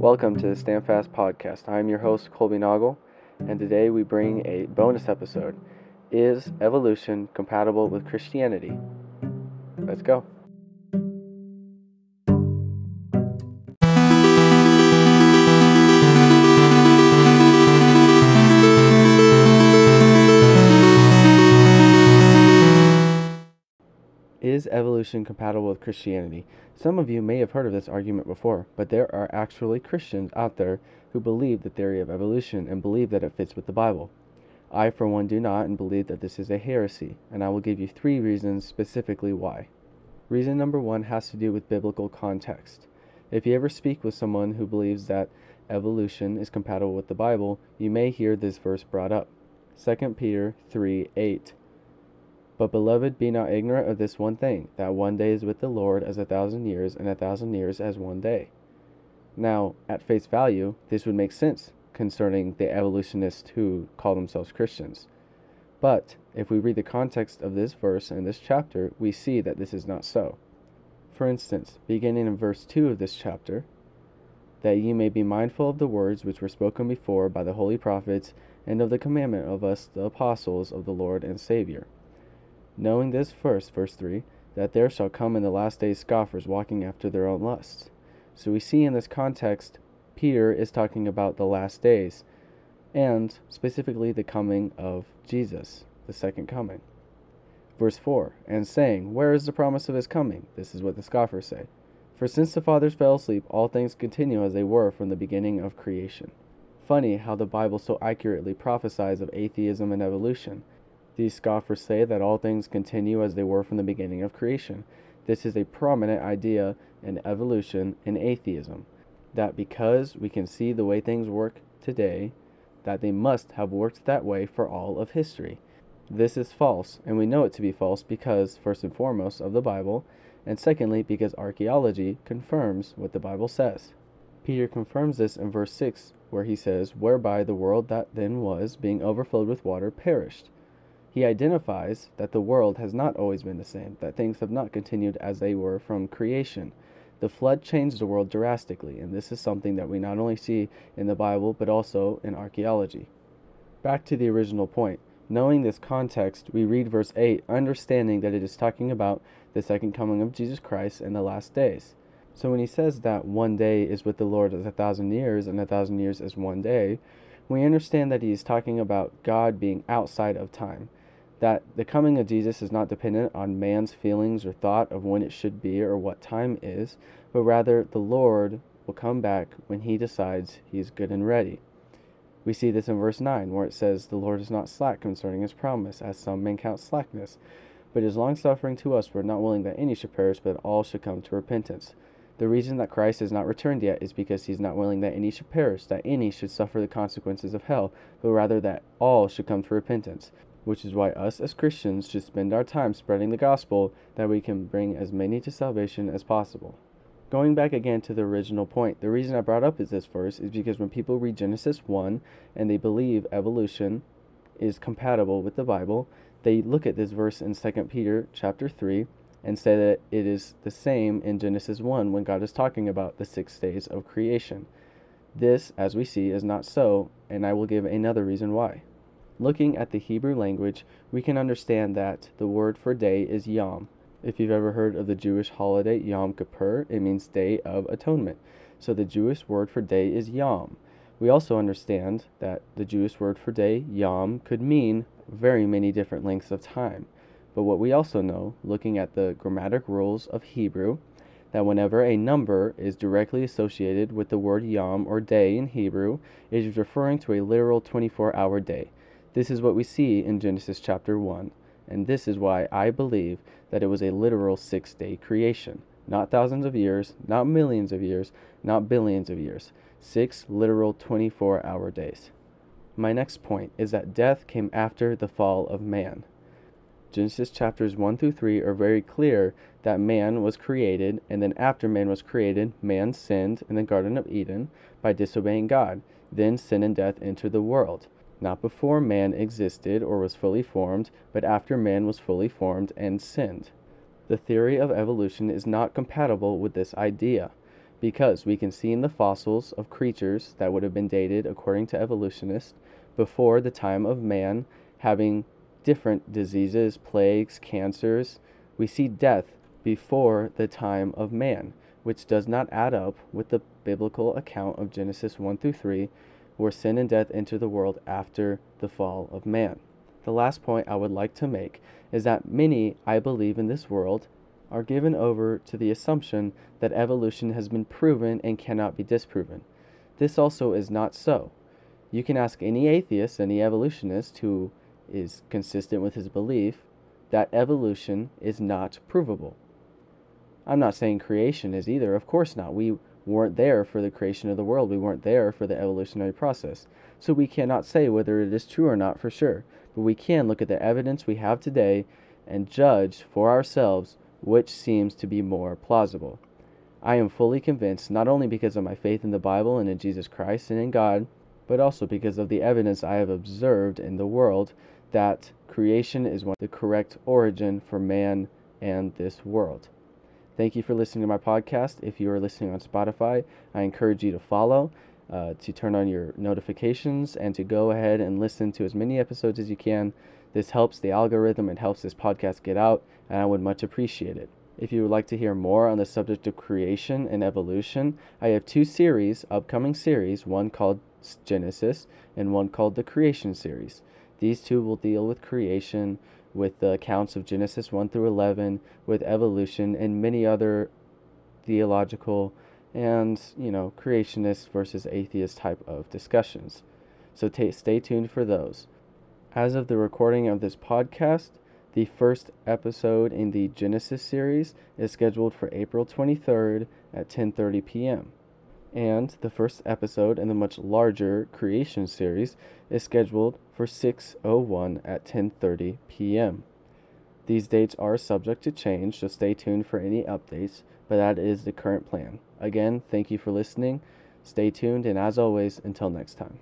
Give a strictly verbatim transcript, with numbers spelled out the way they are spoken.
Welcome to the Stand Fast Podcast. I'm your host, Colby Nagel, and today we bring a bonus episode. Is evolution compatible with Christianity? Let's go. Is evolution compatible with Christianity? Some of you may have heard of this argument before, but there are actually Christians out there who believe the theory of evolution and believe that it fits with the Bible. I, for one, do not and believe that this is a heresy, and I will give you three reasons specifically why. Reason number one has to do with biblical context. If you ever speak with someone who believes that evolution is compatible with the Bible, you may hear this verse brought up. Second Peter three eight. But beloved, be not ignorant of this one thing, that one day is with the Lord as a thousand years, and a thousand years as one day. Now, at face value, this would make sense concerning the evolutionists who call themselves Christians. But if we read the context of this verse and this chapter, we see that this is not so. For instance, beginning in verse two of this chapter, that ye may be mindful of the words which were spoken before by the holy prophets, and of the commandment of us the apostles of the Lord and Savior. Knowing this first, verse three, that there shall come in the last days scoffers walking after their own lusts. So we see in this context, Peter is talking about the last days, and specifically the coming of Jesus, the second coming. Verse four, and saying, where is the promise of his coming? This is what the scoffers say. For since the fathers fell asleep, all things continue as they were from the beginning of creation. Funny how the Bible so accurately prophesies of atheism and evolution. These scoffers say that all things continue as they were from the beginning of creation. This is a prominent idea in evolution and atheism, that because we can see the way things work today, that they must have worked that way for all of history. This is false, and we know it to be false because, first and foremost, of the Bible, and secondly, because archaeology confirms what the Bible says. Peter confirms this in verse six, where he says, whereby the world that then was, being overflowed with water, perished. He identifies that the world has not always been the same, that things have not continued as they were from creation. The flood changed the world drastically, and this is something that we not only see in the Bible, but also in archaeology. Back to the original point. Knowing this context, we read verse eight, understanding that it is talking about the second coming of Jesus Christ in the last days. So when he says that one day is with the Lord as a thousand years, and a thousand years as one day, we understand that he is talking about God being outside of time. That the coming of Jesus is not dependent on man's feelings or thought of when it should be or what time is, but rather the Lord will come back when he decides he is good and ready. We see this in verse nine, where it says, the Lord is not slack concerning his promise, as some men count slackness, but is longsuffering to us, for not willing that any should perish, but all should come to repentance. The reason that Christ has not returned yet is because he is not willing that any should perish, that any should suffer the consequences of hell, but rather that all should come to repentance. Which is why us as Christians should spend our time spreading the gospel, that we can bring as many to salvation as possible. Going back again to the original point, the reason I brought up is this verse is because when people read Genesis one and they believe evolution is compatible with the Bible, they look at this verse in Second Peter chapter three and say that it is the same in Genesis one when God is talking about the six days of creation. This, as we see, is not so, and I will give another reason why. Looking at the Hebrew language, we can understand that the word for day is yom. If you've ever heard of the Jewish holiday Yom Kippur, it means Day of Atonement. So the Jewish word for day is yom. We also understand that the Jewish word for day, yom, could mean very many different lengths of time. But what we also know, looking at the grammatic rules of Hebrew, that whenever a number is directly associated with the word yom or day in Hebrew, it is referring to a literal twenty-four hour day. This is what we see in Genesis chapter one, and this is why I believe that it was a literal six-day creation. Not thousands of years, not millions of years, not billions of years. Six literal twenty-four hour days. My next point is that death came after the fall of man. Genesis chapters one through three are very clear that man was created, and then after man was created, man sinned in the Garden of Eden by disobeying God. Then sin and death entered the world. Not before man existed or was fully formed, but after man was fully formed and sinned. The theory of evolution is not compatible with this idea. because we can see in the fossils of creatures that would have been dated, according to evolutionists, before the time of man, having different diseases, plagues, cancers. We see death before the time of man, which does not add up with the biblical account of Genesis one through three, where sin and death enter the world after the fall of man. The last point I would like to make is that many, I believe, in this world are given over to the assumption that evolution has been proven and cannot be disproven. This also is not so. You can ask any atheist, any evolutionist who is consistent with his belief that evolution is not provable. I'm not saying creation is either, of course not. We weren't there for the creation of the world. We weren't there for the evolutionary process. So we cannot say whether it is true or not for sure. But we can look at the evidence we have today and judge for ourselves which seems to be more plausible. I am fully convinced, not only because of my faith in the Bible and in Jesus Christ and in God, but also because of the evidence I have observed in the world, that creation is one of the correct origin for man and this world. Thank you for listening to my podcast. If you are listening on Spotify, I encourage you to follow, uh, to turn on your notifications, and to go ahead and listen to as many episodes as you can. This helps the algorithm and helps this podcast get out, and I would much appreciate it. If you would like to hear more on the subject of creation and evolution, I have two series, upcoming series, one called Genesis and one called the Creation Series. These two will deal with creation, with the accounts of Genesis one through eleven, with evolution, and many other theological and, you know, creationist versus atheist type of discussions. So t- stay tuned for those. As of the recording of this podcast, the first episode in the Genesis series is scheduled for April twenty-third at ten thirty p.m. And the first episode in the much larger Creation series is scheduled for six oh one at ten thirty p.m. These dates are subject to change, so stay tuned for any updates, but that is the current plan. Again, thank you for listening. Stay tuned, and as always, until next time.